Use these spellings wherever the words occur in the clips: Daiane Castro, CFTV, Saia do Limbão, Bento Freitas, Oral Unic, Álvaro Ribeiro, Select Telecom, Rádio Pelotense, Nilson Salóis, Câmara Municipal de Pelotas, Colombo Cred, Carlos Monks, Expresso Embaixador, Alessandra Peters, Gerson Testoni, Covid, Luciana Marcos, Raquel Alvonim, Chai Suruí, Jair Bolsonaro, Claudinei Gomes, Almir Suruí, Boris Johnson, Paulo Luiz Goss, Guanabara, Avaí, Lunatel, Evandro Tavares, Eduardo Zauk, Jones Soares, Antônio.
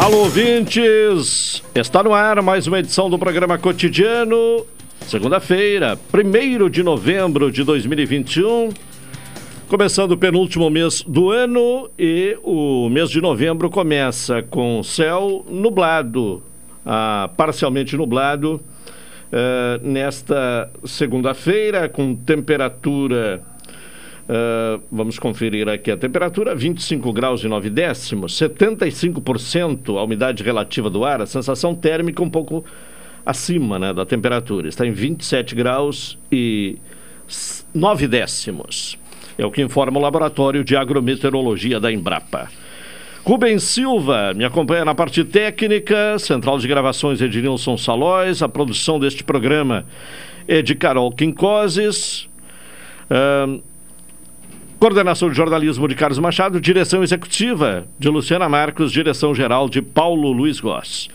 Alô, ouvintes! Está no ar mais uma edição do programa cotidiano, segunda-feira, 1º de novembro de 2021, começando o penúltimo mês do ano, e o mês de novembro começa com céu nublado, parcialmente nublado, nesta segunda-feira, com temperatura... vamos conferir aqui a temperatura, 25 graus e 9 décimos, 75% a umidade relativa do ar, a sensação térmica um pouco acima, né, da temperatura, está em 27 graus e 9 décimos, é o que informa o Laboratório de Agrometeorologia da Embrapa. Rubens Silva me acompanha na parte técnica, central de gravações é de Nilson Salóis, a produção deste programa é de Carol Quincoses, coordenação de jornalismo de Carlos Machado, direção executiva de Luciana Marcos, direção geral de Paulo Luiz Goss.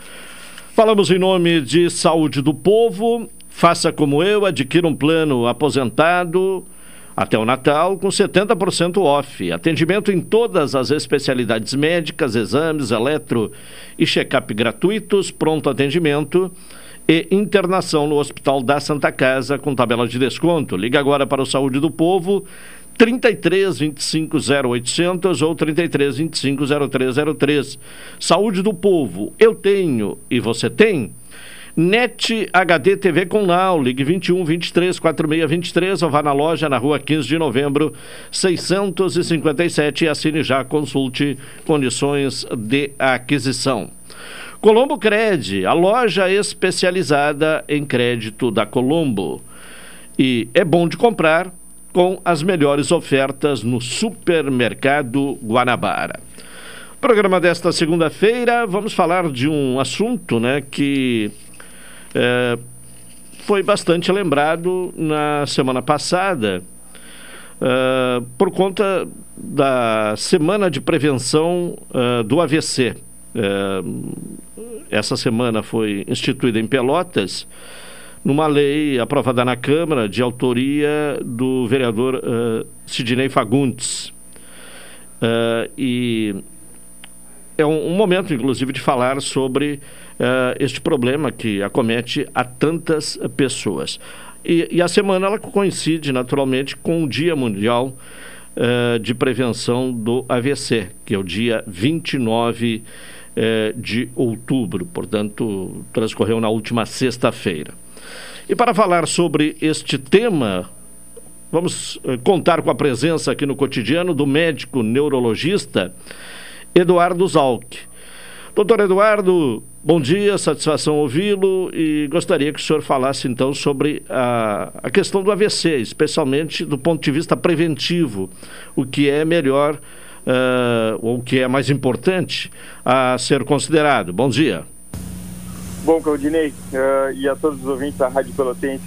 Falamos em nome de Saúde do Povo, faça como eu, adquira um plano aposentado até o Natal com 70% off. Atendimento em todas as especialidades médicas, exames, eletro e check-up gratuitos, pronto atendimento e internação no Hospital da Santa Casa com tabela de desconto. Liga agora para o Saúde do Povo, 33 25 0800 ou 33 25 0303. Saúde do Povo, eu tenho e você tem? NET HDTV com Now, ligue 21 23 46 23 ou vá na loja na rua 15 de novembro 657 e assine já, consulte condições de aquisição. Colombo Cred, a loja especializada em crédito da Colombo. E é bom de comprar com as melhores ofertas no supermercado Guanabara. Programa desta segunda-feira, vamos falar de um assunto, né, que foi bastante lembrado na semana passada, por conta da Semana de Prevenção do AVC. Essa semana foi instituída em Pelotas, numa lei aprovada na Câmara, de autoria do vereador Sidnei Fagundes. E é um momento, inclusive, de falar sobre este problema que acomete a tantas pessoas. E a semana ela coincide, naturalmente, com o Dia Mundial de Prevenção do AVC, que é o dia 29 de outubro. Portanto, transcorreu na última sexta-feira. E para falar sobre este tema, vamos contar com a presença aqui no cotidiano do médico neurologista Eduardo Zauk. Doutor Eduardo, bom dia, satisfação ouvi-lo, e gostaria que o senhor falasse então sobre a questão do AVC, especialmente do ponto de vista preventivo, o que é melhor, ou o que é mais importante a ser considerado. Bom dia. Bom, Claudinei, e a todos os ouvintes da Rádio Pelotense,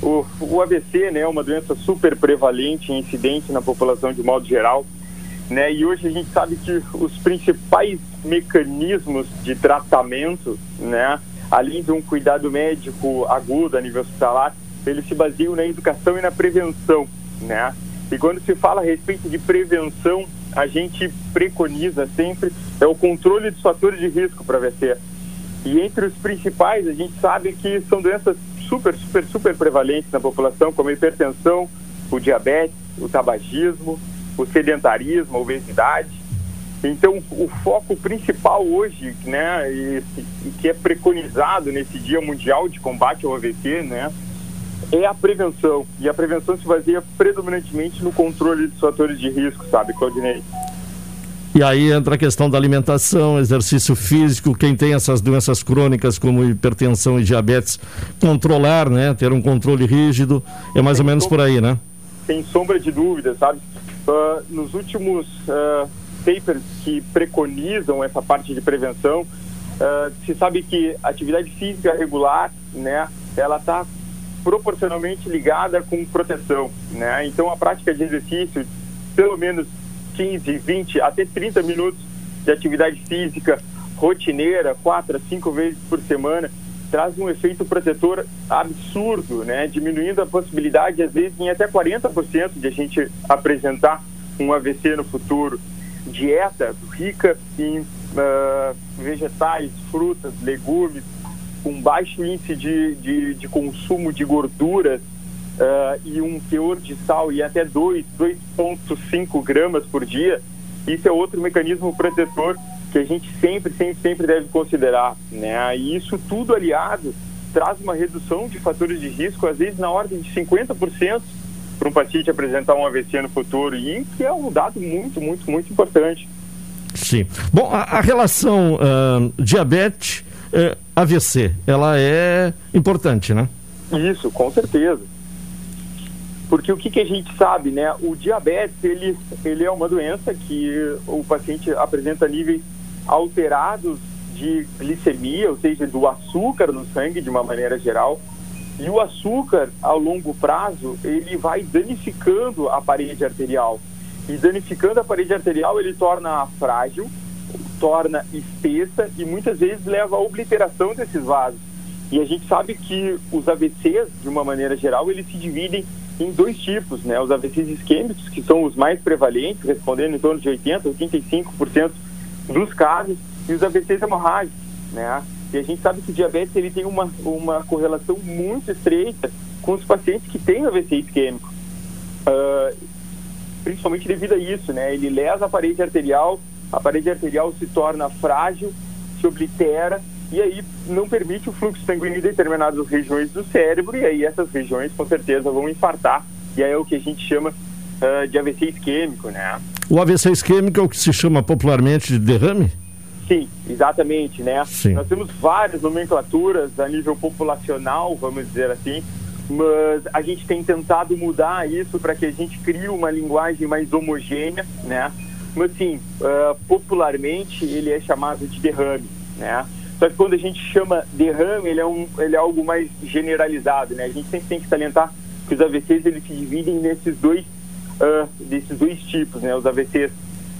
o AVC, né, é uma doença super prevalente e incidente na população de modo geral, né, e hoje a gente sabe que os principais mecanismos de tratamento, né, além de um cuidado médico agudo a nível hospitalar, eles se baseiam na educação e na prevenção, né, e quando se fala a respeito de prevenção, a gente preconiza sempre o controle dos fatores de risco para AVC. E entre os principais, a gente sabe que são doenças super prevalentes na população, como a hipertensão, o diabetes, o tabagismo, o sedentarismo, a obesidade. Então, o foco principal hoje, né, e que é preconizado nesse Dia Mundial de Combate ao AVC, né, é a prevenção. E a prevenção se baseia predominantemente no controle dos fatores de risco, sabe, Claudinei? E aí entra a questão da alimentação, exercício físico, quem tem essas doenças crônicas como hipertensão e diabetes, controlar, né, ter um controle rígido, é mais ou menos por aí, né? Sem sombra de dúvida, sabe? Nos últimos papers que preconizam essa parte de prevenção, se sabe que a atividade física regular, né, ela está proporcionalmente ligada com proteção, né? Então a prática de exercício, pelo menos 15, 20 até 30 minutos de atividade física rotineira, 4 a 5 vezes por semana, traz um efeito protetor absurdo, né? Diminuindo a possibilidade, às vezes, em até 40% de a gente apresentar um AVC no futuro. Dieta rica em vegetais, frutas, legumes, com baixo índice de consumo de gorduras, e um teor de sal e até 2,5 gramas por dia. Isso é outro mecanismo protetor que a gente sempre deve considerar, né? E isso tudo aliado traz uma redução de fatores de risco, às vezes na ordem de 50% para um paciente apresentar um AVC no futuro, e que é um dado muito importante. Sim. Bom, a relação diabetes-AVC, ela é importante, né? Isso, com certeza. Porque o que a gente sabe, né? O diabetes, ele é uma doença que o paciente apresenta níveis alterados de glicemia, ou seja, do açúcar no sangue de uma maneira geral. E o açúcar, a longo prazo, ele vai danificando a parede arterial. E danificando a parede arterial, ele torna-a frágil, torna espessa e muitas vezes leva à obliteração desses vasos. E a gente sabe que os AVCs, de uma maneira geral, eles se dividem em dois tipos, né? Os AVCs isquêmicos, que são os mais prevalentes, respondendo em torno de 80%, 85% dos casos, e os AVCs hemorrágicos, né? E a gente sabe que o diabetes, ele tem uma correlação muito estreita com os pacientes que têm AVC isquêmico, principalmente devido a isso, né? Ele lesa a parede arterial se torna frágil, se oblitera, e aí não permite o fluxo sanguíneo em determinadas regiões do cérebro, e aí essas regiões com certeza vão infartar, e aí é o que a gente chama de AVC isquêmico, né? O AVC isquêmico é o que se chama popularmente de derrame? Sim, exatamente, né? Sim. Nós temos várias nomenclaturas a nível populacional, vamos dizer assim, mas a gente tem tentado mudar isso para que a gente crie uma linguagem mais homogênea, né? Mas sim, popularmente ele é chamado de derrame, né? Só que quando a gente chama derrame, ele é algo mais generalizado, né? A gente sempre tem que salientar que os AVCs, eles se dividem nesses dois tipos, né? Os AVCs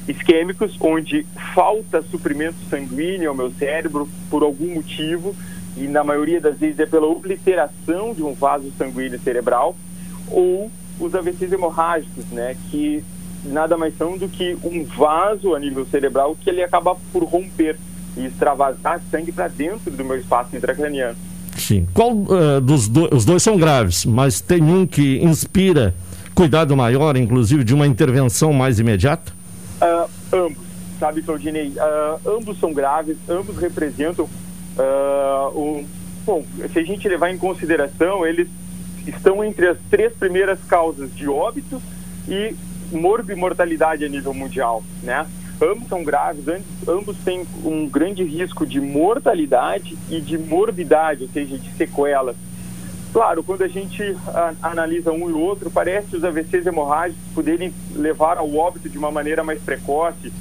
isquêmicos, onde falta suprimento sanguíneo ao meu cérebro por algum motivo, e na maioria das vezes é pela obliteração de um vaso sanguíneo cerebral, ou os AVCs hemorrágicos, né? Que nada mais são do que um vaso a nível cerebral que ele acaba por romper e extravasar sangue para dentro do meu espaço intracraniano. Sim. Qual os dois são graves, mas tem um que inspira cuidado maior, inclusive de uma intervenção mais imediata? Ambos, sabe, Claudinei? Ambos são graves, ambos representam Bom, se a gente levar em consideração, eles estão entre as 3 primeiras causas de óbito e morbimortalidade a nível mundial, né? Ambos são graves, ambos têm um grande risco de mortalidade e de morbidade, ou seja, de sequelas. Claro, quando a gente analisa um e outro, parece os AVCs hemorrágicos poderem levar ao óbito de uma maneira mais precoce.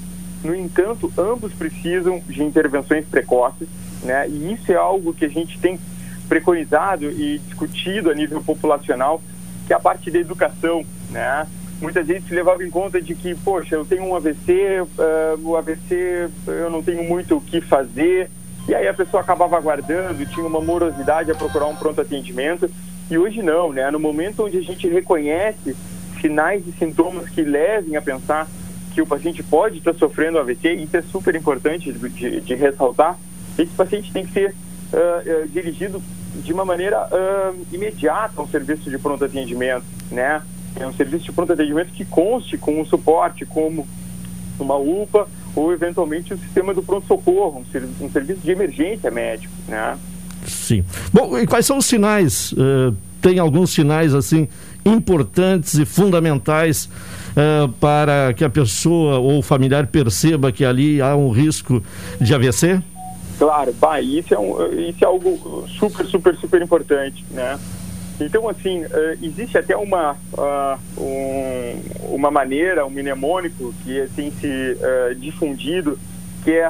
No entanto, ambos precisam de intervenções precoces, né? E isso é algo que a gente tem preconizado e discutido a nível populacional, que é a parte da educação, né? Muitas vezes se levava em conta de que, poxa, eu tenho um AVC, o AVC eu não tenho muito o que fazer, e aí a pessoa acabava aguardando, tinha uma morosidade a procurar um pronto atendimento, e hoje não, né? No momento onde a gente reconhece sinais e sintomas que levem a pensar que o paciente pode estar sofrendo AVC, isso é super importante de ressaltar, Esse paciente tem que ser dirigido de uma maneira imediata a um serviço de pronto atendimento, né? É um serviço de pronto atendimento que conste com um suporte como uma UPA ou eventualmente o sistema do pronto-socorro, um serviço de emergência médico, né? Sim. Bom, e quais são os sinais? Tem alguns sinais assim importantes e fundamentais para que a pessoa ou o familiar perceba que ali há um risco de AVC? Claro, bah, isso é algo super importante, né? Então, assim, existe até uma maneira, um mnemônico que tem se difundido, que é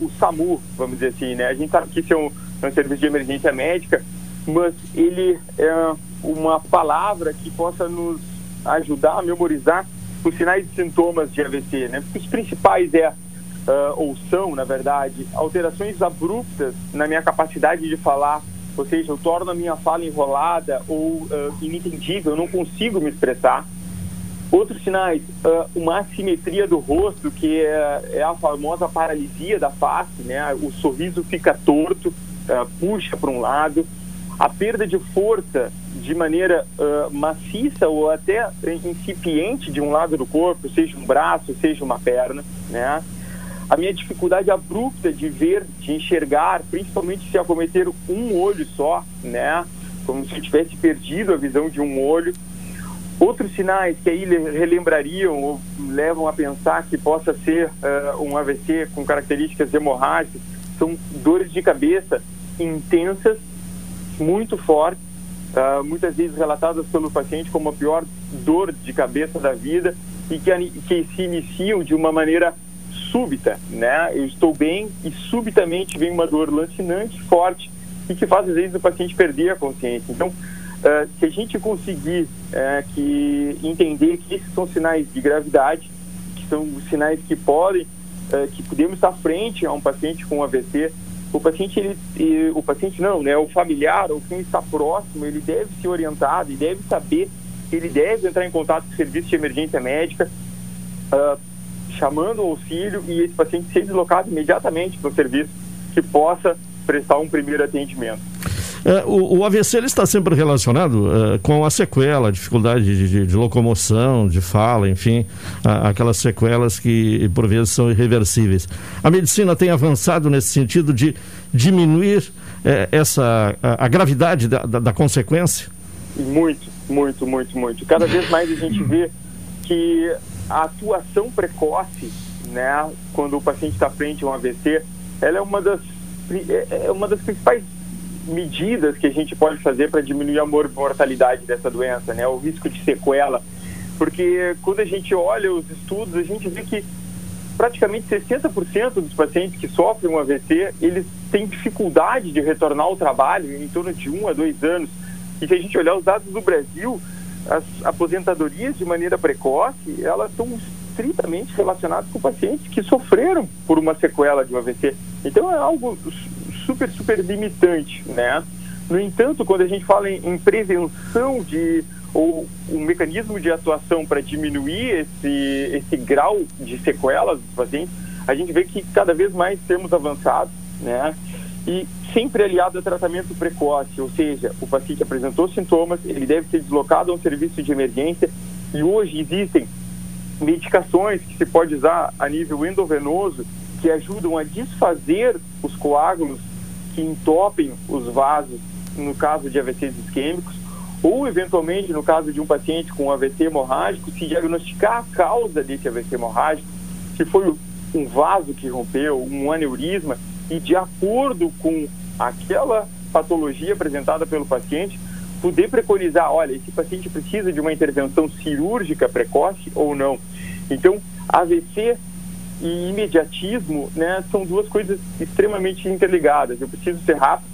o SAMU, vamos dizer assim, né? A gente sabe que isso é um serviço de emergência médica, mas ele é uma palavra que possa nos ajudar a memorizar os sinais e sintomas de AVC, né? Os principais são, na verdade, alterações abruptas na minha capacidade de falar, ou seja, eu torno a minha fala enrolada ou inintendível, eu não consigo me expressar. Outros sinais, uma assimetria do rosto, que é a famosa paralisia da face, né? O sorriso fica torto, puxa para um lado. A perda de força de maneira maciça ou até incipiente de um lado do corpo, seja um braço, seja uma perna, né? A minha dificuldade abrupta de ver, de enxergar, principalmente se acometer um olho só, né? Como se eu tivesse perdido a visão de um olho. Outros sinais que aí relembrariam ou levam a pensar que possa ser um AVC com características hemorrágicas são dores de cabeça intensas, muito fortes, muitas vezes relatadas pelo paciente como a pior dor de cabeça da vida e que se iniciam de uma maneira súbita, né? Eu estou bem e subitamente vem uma dor lancinante, forte e que faz às vezes o paciente perder a consciência. Então, se a gente conseguir entender que esses são sinais de gravidade, que são sinais que podemos estar frente a um paciente com AVC, o familiar ou quem está próximo, ele deve ser orientado e deve saber que ele deve entrar em contato com o serviço de emergência médica, chamando o auxílio e esse paciente ser deslocado imediatamente para o serviço que possa prestar um primeiro atendimento. O AVC ele está sempre relacionado com a sequela, a dificuldade de locomoção, de fala, enfim, aquelas sequelas que por vezes são irreversíveis. A medicina tem avançado nesse sentido de diminuir a gravidade da consequência? Muito. Cada vez mais a gente vê que a atuação precoce, né, quando o paciente está frente a um AVC, ela é uma das principais medidas que a gente pode fazer para diminuir a mortalidade dessa doença, né, o risco de sequela, porque quando a gente olha os estudos, a gente vê que praticamente 60% dos pacientes que sofrem um AVC, eles têm dificuldade de retornar ao trabalho em torno de 1 a 2 anos. E se a gente olhar os dados do Brasil, as aposentadorias de maneira precoce, elas estão estritamente relacionadas com pacientes que sofreram por uma sequela de um AVC. Então é algo super limitante, né? No entanto, quando a gente fala em prevenção ou um mecanismo de atuação para diminuir esse grau de sequelas dos pacientes, a gente vê que cada vez mais temos avançado, né? E sempre aliado a tratamento precoce, ou seja, o paciente apresentou sintomas, ele deve ser deslocado a um serviço de emergência e hoje existem medicações que se pode usar a nível endovenoso que ajudam a desfazer os coágulos que entopem os vasos no caso de AVCs isquêmicos ou, eventualmente, no caso de um paciente com AVC hemorrágico, se diagnosticar a causa desse AVC hemorrágico, se foi um vaso que rompeu, um aneurisma, e de acordo com aquela patologia apresentada pelo paciente, poder preconizar, olha, esse paciente precisa de uma intervenção cirúrgica precoce ou não. Então, AVC e imediatismo, né, são duas coisas extremamente interligadas. Eu preciso ser rápido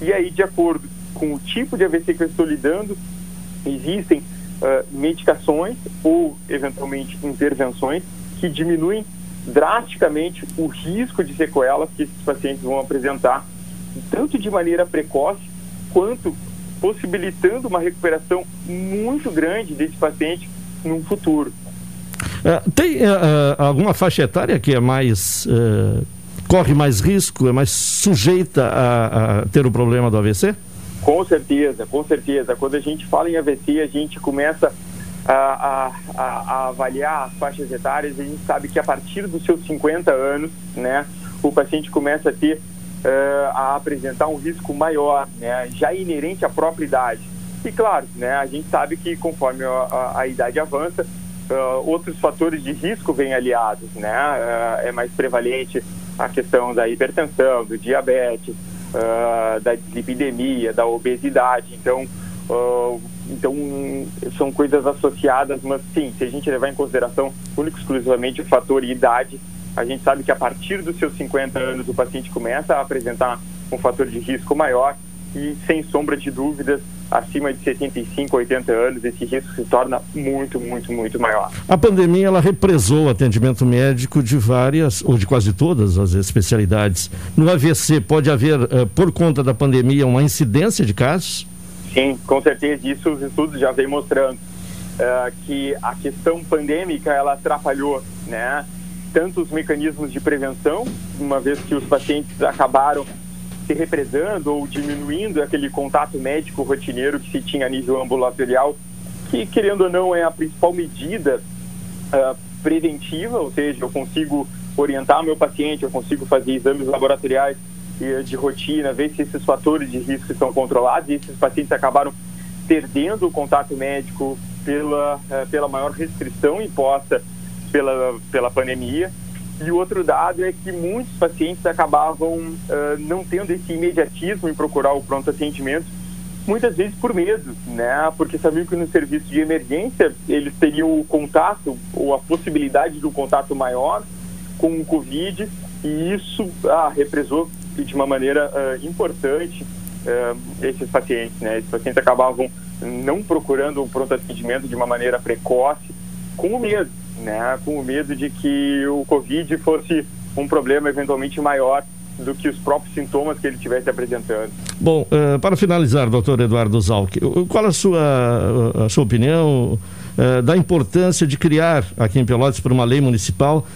e aí, de acordo com o tipo de AVC que eu estou lidando, existem medicações ou, eventualmente, intervenções que diminuem drasticamente o risco de sequelas que esses pacientes vão apresentar, tanto de maneira precoce, quanto possibilitando uma recuperação muito grande desse paciente no futuro. Tem alguma faixa etária que é mais corre mais risco, é mais sujeita a ter o problema do AVC? Com certeza, com certeza. Quando a gente fala em AVC, a gente começa a avaliar as faixas etárias. A gente sabe que a partir dos seus 50 anos, né, o paciente começa a ter, a apresentar um risco maior, né, já inerente à própria idade. E claro, né, a gente sabe que conforme a idade avança, outros fatores de risco vêm aliados, né? É mais prevalente a questão da hipertensão, do diabetes, da dislipidemia, da obesidade. Então, são coisas associadas, mas sim, se a gente levar em consideração único e exclusivamente o fator idade, a gente sabe que a partir dos seus 50 anos o paciente começa a apresentar um fator de risco maior e, sem sombra de dúvidas, acima de 75, 80 anos, esse risco se torna muito, muito, muito maior. A pandemia, ela represou o atendimento médico de várias, ou de quase todas as especialidades. No AVC, pode haver, por conta da pandemia, uma incidência de casos? Sim, com certeza. Isso os estudos já vêm mostrando, que a questão pandêmica, ela atrapalhou, né, tanto os mecanismos de prevenção, uma vez que os pacientes acabaram se represando ou diminuindo aquele contato médico rotineiro que se tinha a nível ambulatorial, que, querendo ou não, é a principal medida preventiva, ou seja, eu consigo orientar meu paciente, eu consigo fazer exames laboratoriais de rotina, ver se esses fatores de risco estão controlados, e esses pacientes acabaram perdendo o contato médico pela maior restrição imposta pela pandemia. E o outro dado é que muitos pacientes acabavam não tendo esse imediatismo em procurar o pronto atendimento, muitas vezes por medo, né? Porque sabiam que no serviço de emergência eles teriam o contato ou a possibilidade do contato maior com o Covid, e isso represou de uma maneira importante esses pacientes, né? Esses pacientes acabavam não procurando o pronto atendimento de uma maneira precoce, com o medo, né, com o medo de que o Covid fosse um problema eventualmente maior do que os próprios sintomas que ele estivesse apresentando. Bom, para finalizar, doutor Eduardo Zauk, qual a sua opinião da importância de criar aqui em Pelotas, por uma lei municipal,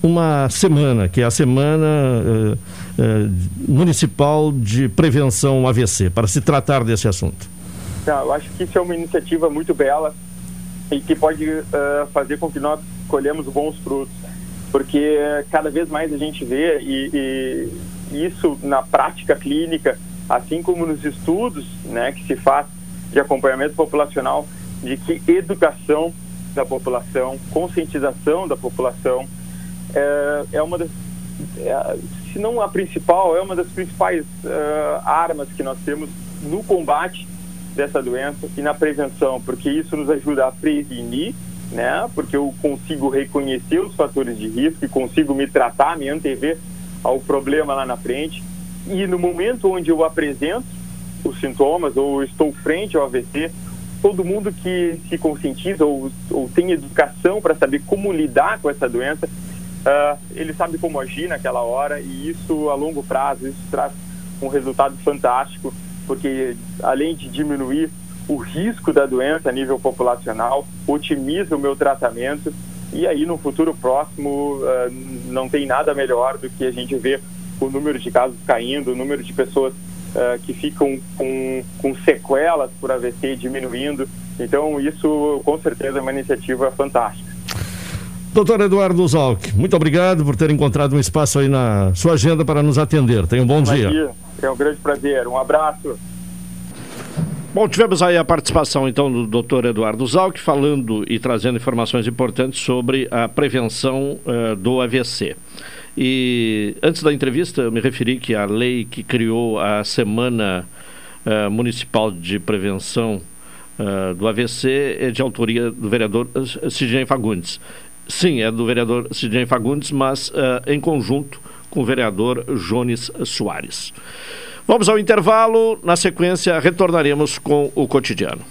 uma semana, que é a Semana Municipal de Prevenção ao AVC, para se tratar desse assunto? Não, eu acho que isso é uma iniciativa muito bela, e que pode fazer com que nós colhamos bons frutos, porque cada vez mais a gente vê, e isso na prática clínica, assim como nos estudos, né, que se faz de acompanhamento populacional, de que educação da população, conscientização da população é uma das, se não a principal, é uma das principais armas que nós temos no combate dessa doença e na prevenção, porque isso nos ajuda a prevenir, né? Porque eu consigo reconhecer os fatores de risco e consigo me tratar, me antever ao problema lá na frente, e no momento onde eu apresento os sintomas ou estou frente ao AVC, todo mundo que se conscientiza ou tem educação para saber como lidar com essa doença, ele sabe como agir naquela hora, e isso a longo prazo, isso traz um resultado fantástico, porque além de diminuir o risco da doença a nível populacional, otimiza o meu tratamento, e aí no futuro próximo não tem nada melhor do que a gente ver o número de casos caindo, o número de pessoas que ficam com sequelas por AVC diminuindo. Então isso com certeza é uma iniciativa fantástica. Doutor Eduardo Zauk, muito obrigado por ter encontrado um espaço aí na sua agenda para nos atender. Tenha um bom dia. É um grande prazer. Um abraço. Bom, tivemos aí a participação então do doutor Eduardo Zauk, falando e trazendo informações importantes sobre a prevenção do AVC. E antes da entrevista eu me referi que a lei que criou a Semana Municipal de Prevenção do AVC é de autoria do vereador Sidnei Fagundes. Sim, é do vereador Sidnei Fagundes, mas em conjunto com o vereador Jones Soares. Vamos ao intervalo, na sequência retornaremos com o cotidiano.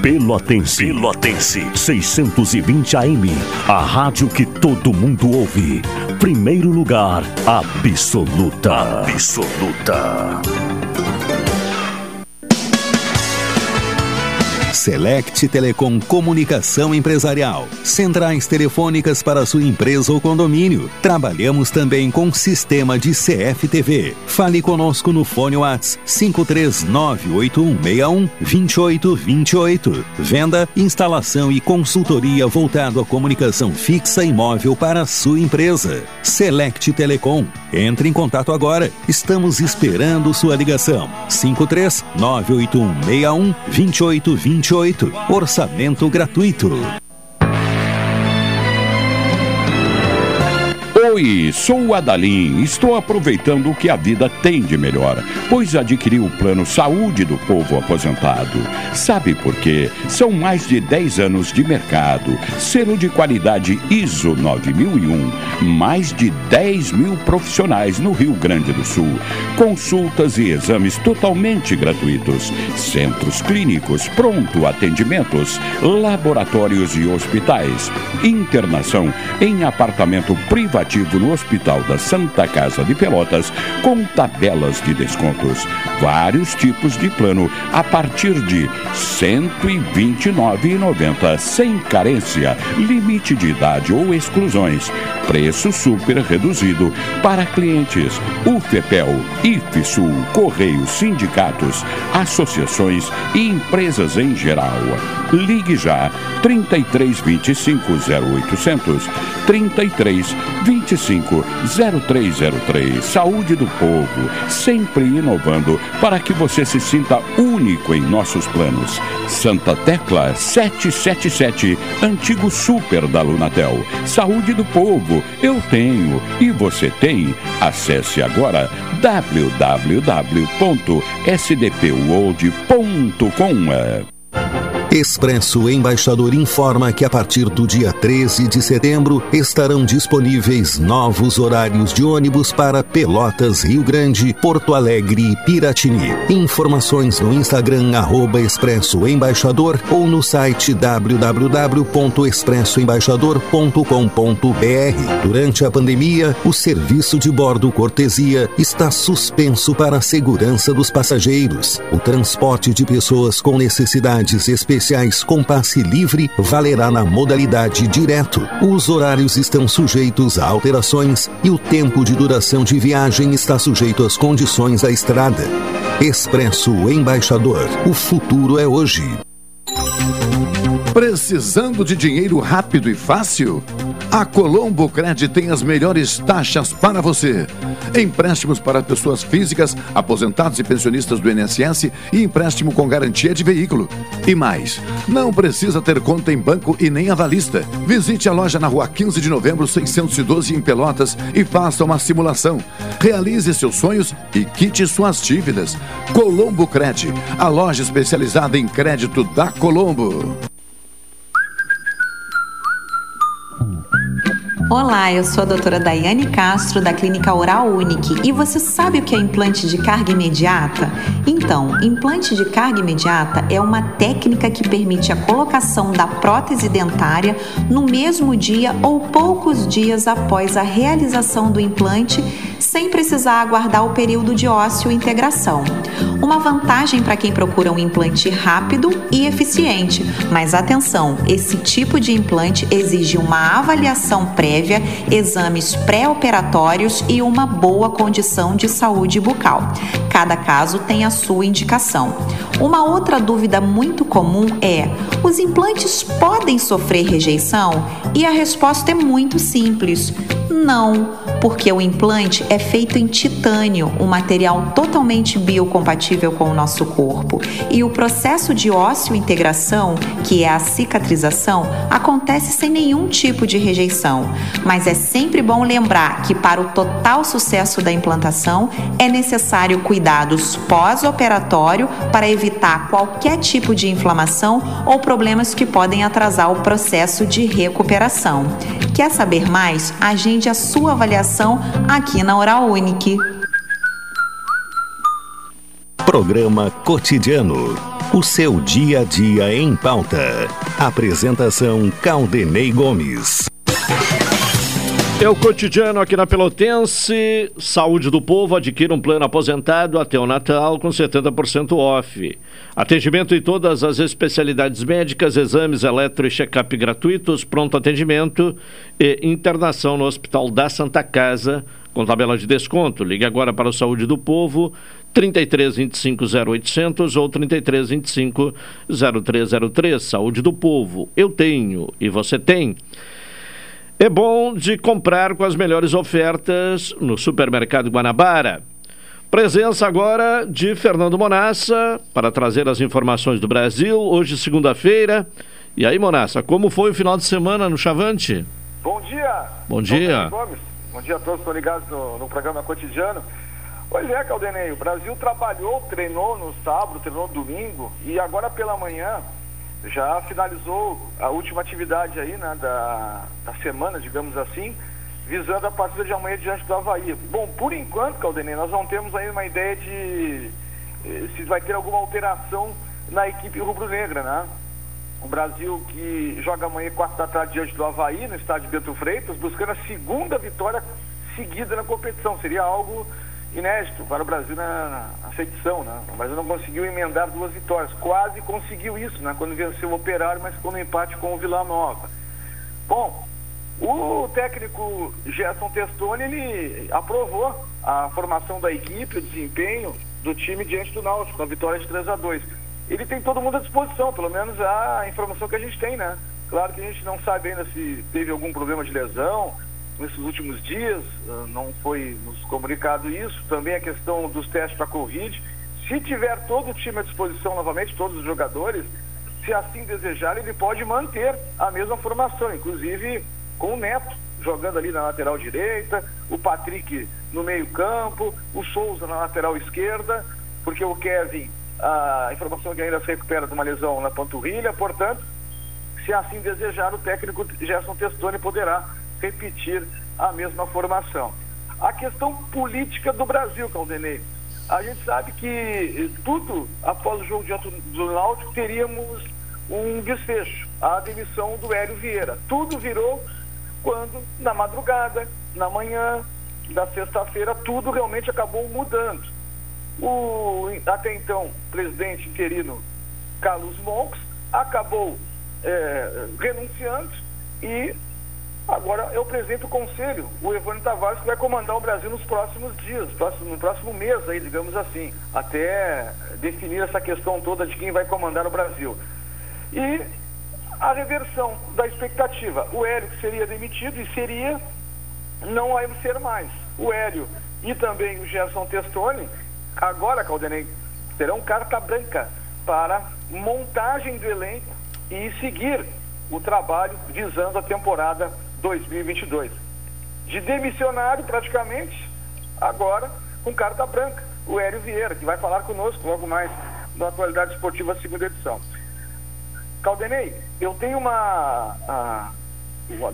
Pelotense. Pelotense. 620 AM. A rádio que todo mundo ouve. Primeiro lugar, absoluta. Absoluta. Select Telecom Comunicação Empresarial. Centrais telefônicas para sua empresa ou condomínio. Trabalhamos também com sistema de CFTV. Fale conosco no fone WhatsApp 53981612828. Venda, instalação e consultoria voltado à comunicação fixa e móvel para a sua empresa. Select Telecom. Entre em contato agora. Estamos esperando sua ligação. 53981612828. Orçamento gratuito. Oi, sou o Adalim, estou aproveitando o que a vida tem de melhor, pois adquiri o plano Saúde do Povo aposentado. Sabe por quê? São mais de 10 anos de mercado, selo de qualidade ISO 9001, mais de 10 mil profissionais no Rio Grande do Sul, consultas e exames totalmente gratuitos, centros clínicos, pronto atendimentos, laboratórios e hospitais, internação em apartamento privativo no Hospital da Santa Casa de Pelotas, com tabelas de descontos. Vários tipos de plano a partir de R$ 129,90, sem carência, limite de idade ou exclusões. Preço super reduzido para clientes UFPEL, IFSUL, Correios, sindicatos, associações e empresas em geral. Ligue já 3325-0800, 3325-0303. Saúde do Povo, sempre inovando para que você se sinta único em nossos planos. Santa Tecla 777, antigo super da Lunatel. Saúde do Povo, eu tenho e você tem. Acesse agora www.sdpworld.com. Expresso Embaixador informa que a partir do dia 13 de setembro estarão disponíveis novos horários de ônibus para Pelotas, Rio Grande, Porto Alegre e Piratini. Informações no Instagram @ExpressoEmbaixador ou no site www.expressoembaixador.com.br. Durante a pandemia, o serviço de bordo cortesia está suspenso para a segurança dos passageiros. O transporte de pessoas com necessidades específicas com passe livre valerá na modalidade direto. Os horários estão sujeitos a alterações e o tempo de duração de viagem está sujeito às condições da estrada. Expresso Embaixador. O futuro é hoje. Precisando de dinheiro rápido e fácil? A Colombo Cred tem as melhores taxas para você. Empréstimos para pessoas físicas, aposentados e pensionistas do INSS e empréstimo com garantia de veículo. E mais, não precisa ter conta em banco e nem avalista. Visite a loja na Rua 15 de Novembro, 612, em Pelotas, e faça uma simulação. Realize seus sonhos e quite suas dívidas. Colombo Cred, a loja especializada em crédito da Colombo. Olá, eu sou a doutora Daiane Castro, da Clínica Oral Unic. E você sabe o que é implante de carga imediata? Então, implante de carga imediata é uma técnica que permite a colocação da prótese dentária no mesmo dia ou poucos dias após a realização do implante, sem precisar aguardar o período de ósseo integração. Uma vantagem para quem procura um implante rápido e eficiente. Mas atenção, esse tipo de implante exige uma avaliação prévia, exames pré-operatórios e uma boa condição de saúde bucal. Cada caso tem a sua indicação. Uma outra dúvida muito comum é: os implantes podem sofrer rejeição? E a resposta é muito simples. Não, porque o implante é feito em titânio, um material totalmente biocompatível com o nosso corpo. E o processo de ósseo-integração, que é a cicatrização, acontece sem nenhum tipo de rejeição. Mas é sempre bom lembrar que para o total sucesso da implantação, é necessário cuidados pós-operatório para evitar qualquer tipo de inflamação ou problemas que podem atrasar o processo de recuperação. Quer saber mais? Agende a sua avaliação aqui na Oral Unic. Programa Cotidiano. O seu dia a dia em pauta. Apresentação Claudinei Gomes. É o cotidiano aqui na Pelotense. Saúde do Povo, adquira um plano aposentado até o Natal com 70% off. Atendimento em todas as especialidades médicas, exames, eletro e check-up gratuitos, pronto atendimento e internação no Hospital da Santa Casa com tabela de desconto. Ligue agora para o Saúde do Povo, 3325-0800 ou 3325-0303. Saúde do Povo, eu tenho e você tem. É bom de comprar com as melhores ofertas no Supermercado Guanabara. Presença agora de Fernando Monassa para trazer as informações do Brasil, hoje segunda-feira. E aí, Monassa, como foi o final de semana no Chavante? Bom dia! Bom dia! Bom dia a todos, estão ligados no programa cotidiano. Pois é, Claudinei, o Brasil trabalhou, treinou no sábado, treinou no domingo e agora pela manhã já finalizou a última atividade aí, né, da semana, digamos assim, visando a partida de amanhã diante do Avaí. Bom, por enquanto, Claudinei, nós não temos ainda uma ideia de se vai ter alguma alteração na equipe rubro-negra, né? O Brasil que joga amanhã 16h diante do Avaí, no estádio Bento Freitas, buscando a segunda vitória seguida na competição. Seria algo inédito para o Brasil nessa edição, né? O Brasil não conseguiu emendar duas vitórias, quase conseguiu isso, né? Quando venceu o Operário, mas ficou no empate com o Vila Nova. Bom, o técnico Gerson Testoni, ele aprovou a formação da equipe, o desempenho do time diante do Náutico, com a vitória de 3-2. Ele tem todo mundo à disposição, pelo menos a informação que a gente tem, né? Claro que a gente não sabe ainda se teve algum problema de lesão nesses últimos dias, não foi nos comunicado isso. Também a questão dos testes para Covid. Se tiver todo o time à disposição novamente, todos os jogadores, se assim desejar, ele pode manter a mesma formação, inclusive com o Neto jogando ali na lateral direita, o Patrick no meio campo, o Souza na lateral esquerda, porque o Kevin, a informação que ainda se recupera de uma lesão na panturrilha, portanto, se assim desejar, o técnico Gerson Testoni poderá repetir a mesma formação. A questão política do Brasil, Claudinei. A gente sabe que tudo após o jogo diante do Náutico teríamos um desfecho, a demissão do Hélio Vieira. Tudo virou quando, na madrugada, na manhã da sexta-feira, tudo realmente acabou mudando. O até então presidente interino Carlos Monks acabou renunciando e agora eu apresento o conselho, o Evandro Tavares, que vai comandar o Brasil nos próximos dias, no próximo mês, aí, digamos assim, até definir essa questão toda de quem vai comandar o Brasil. E a reversão da expectativa. O Hélio seria demitido e não vai ser mais. O Hélio e também o Gerson Testoni, agora, Claudinei, terão carta branca para montagem do elenco e seguir o trabalho visando a temporada 2022. De demissionário, praticamente, agora com carta branca, o Hélio Vieira, que vai falar conosco logo mais no Atualidade Esportiva, segunda edição. Claudinei, eu tenho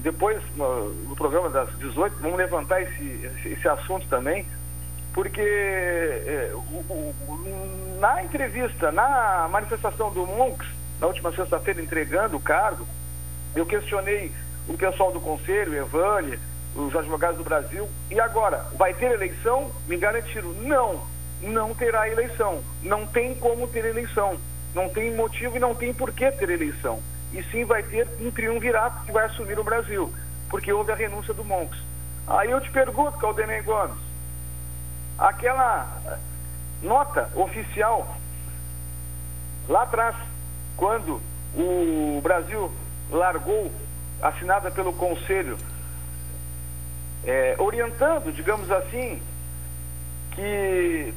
depois, no programa das 18, vamos levantar esse assunto também, porque na entrevista, na manifestação do Monks, na última sexta-feira, entregando o cargo, eu questionei o pessoal do Conselho, Evane, os advogados do Brasil, e agora, vai ter eleição? Me garantiram, não terá eleição, não tem como ter eleição, não tem motivo e não tem por que ter eleição, e sim vai ter um triunvirato que vai assumir o Brasil, porque houve a renúncia do Monks. Aí eu te pergunto, Claudinei Gomes, aquela nota oficial, lá atrás, quando o Brasil largou, assinada pelo Conselho, orientando, digamos assim, que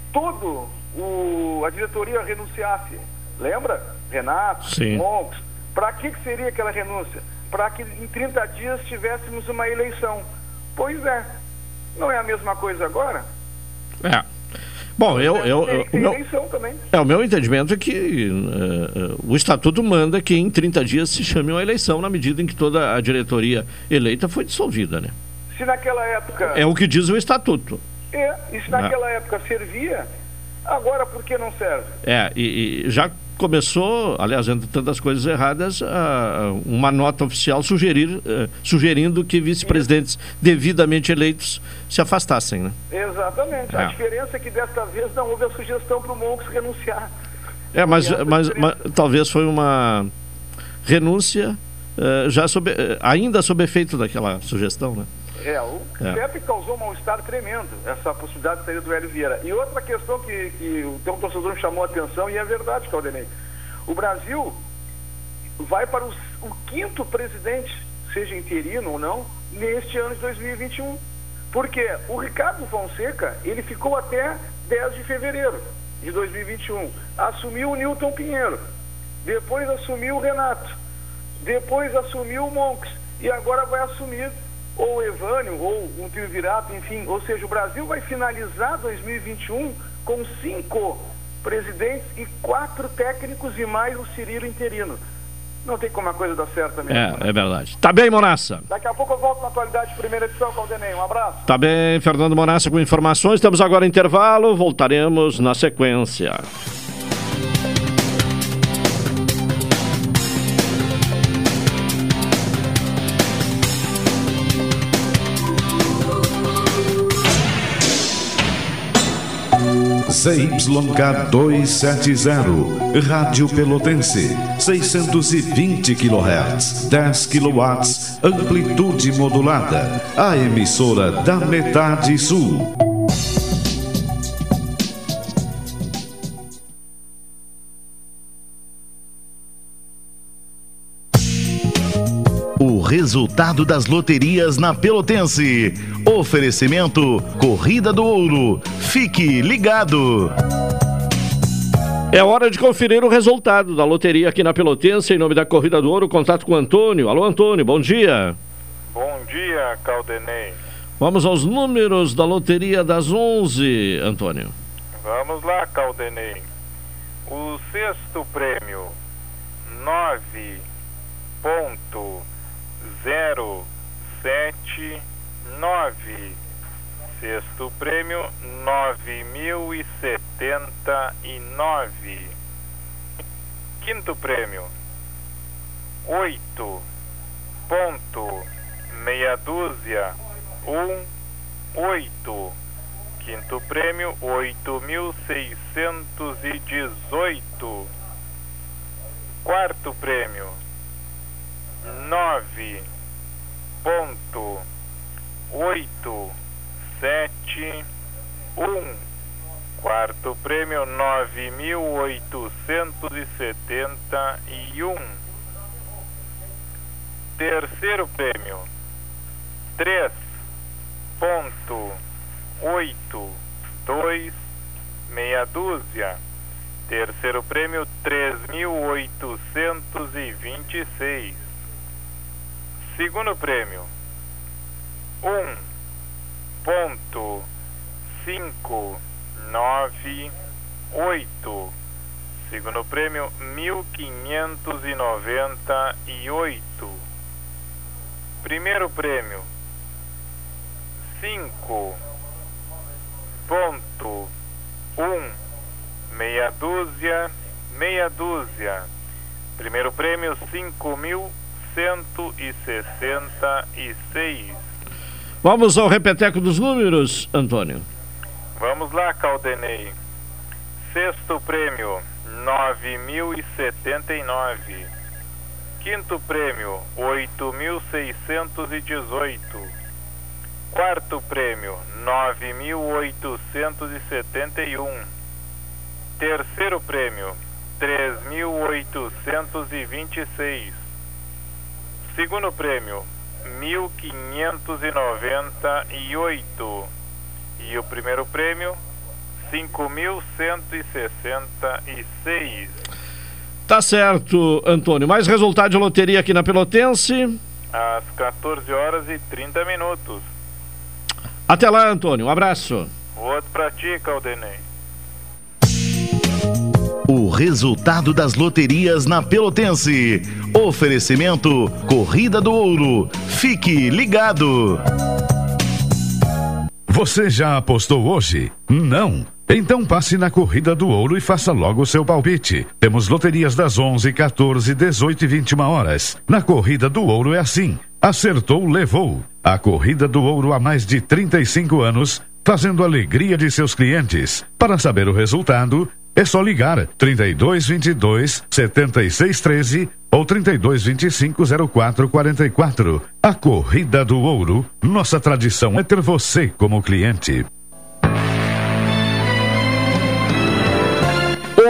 a diretoria renunciasse. Lembra? Renato, sim. Monks. Para que seria aquela renúncia? Para que em 30 dias tivéssemos uma eleição. Pois é. Não é a mesma coisa agora? É. Bom, o meu entendimento é que o Estatuto manda que em 30 dias se chame uma eleição, na medida em que toda a diretoria eleita foi dissolvida, né? Se naquela época... É o que diz o Estatuto. E se naquela época servia, agora por que não serve? Já começou, aliás, entre tantas coisas erradas, uma nota oficial sugerindo que vice-presidentes devidamente eleitos se afastassem, né? Exatamente. A diferença é que desta vez não houve a sugestão para o Monks renunciar. É, mas talvez foi uma renúncia ainda sob efeito daquela sugestão, né? É, o CEP causou um mal-estar tremendo, essa possibilidade de sair do Hélio Vieira. E outra questão que o teu torcedor me chamou a atenção, e é verdade, Claudinei, o Brasil vai para o quinto presidente, seja interino ou não, neste ano de 2021. Porque o Ricardo Fonseca, ele ficou até 10 de fevereiro de 2021. Assumiu o Nilton Pinheiro, depois assumiu o Renato, depois assumiu o Monks, e agora vai assumir ou Evânio, ou um triunvirato, enfim. Ou seja, o Brasil vai finalizar 2021 com 5 presidentes e 4 técnicos e mais o Cirilo interino. Não tem como a coisa dar certo mesmo. É verdade. Tá bem, Monassa. Daqui a pouco eu volto na atualidade de primeira edição, Claudinei. Um abraço. Tá bem, Fernando Monassa com informações. Estamos agora em intervalo, voltaremos na sequência. ZYK 270, Rádio Pelotense, 620 kHz, 10 kW, amplitude modulada, a emissora da metade sul. Resultado das loterias na Pelotense. Oferecimento Corrida do Ouro. Fique ligado. É hora de conferir o resultado da loteria aqui na Pelotense. Em nome da Corrida do Ouro, contato com o Antônio. Alô, Antônio, bom dia. Bom dia, Claudinei. Vamos aos números da loteria das 11, Antônio. Vamos lá, Claudinei. O sexto prêmio, 9.079, sexto prêmio 9.079, quinto prêmio 8.618, quinto prêmio 8.618, quarto prêmio 9.871, quarto prêmio 9.871, terceiro prêmio 3.82, terceiro prêmio 3.826. Segundo prêmio, 1.598. Segundo prêmio, 1.598. Primeiro prêmio, 5.1, meia dúzia. Primeiro prêmio, 5.166. Vamos ao repeteco dos números, Antônio. Vamos lá, Claudinei. Sexto prêmio, 9.079. Quinto prêmio, 8.618. Quarto prêmio, 9.871. Terceiro prêmio, 3.826. Segundo prêmio, 1.598. E o primeiro prêmio, 5.166. Tá certo, Antônio. Mais resultado de loteria aqui na Pelotense? Às 14h30. Até lá, Antônio. Um abraço. Outro pra ti, Claudinei. O resultado das loterias na Pelotense. Oferecimento Corrida do Ouro. Fique ligado. Você já apostou hoje? Não. Então passe na Corrida do Ouro e faça logo o seu palpite. Temos loterias das 11, 14, 18 e 21 horas. Na Corrida do Ouro é assim. Acertou, levou. A Corrida do Ouro há mais de 35 anos, fazendo a alegria de seus clientes. Para saber o resultado, é só ligar 3222 7613 ou 3225-0444. A Corrida do Ouro. Nossa tradição é ter você como cliente.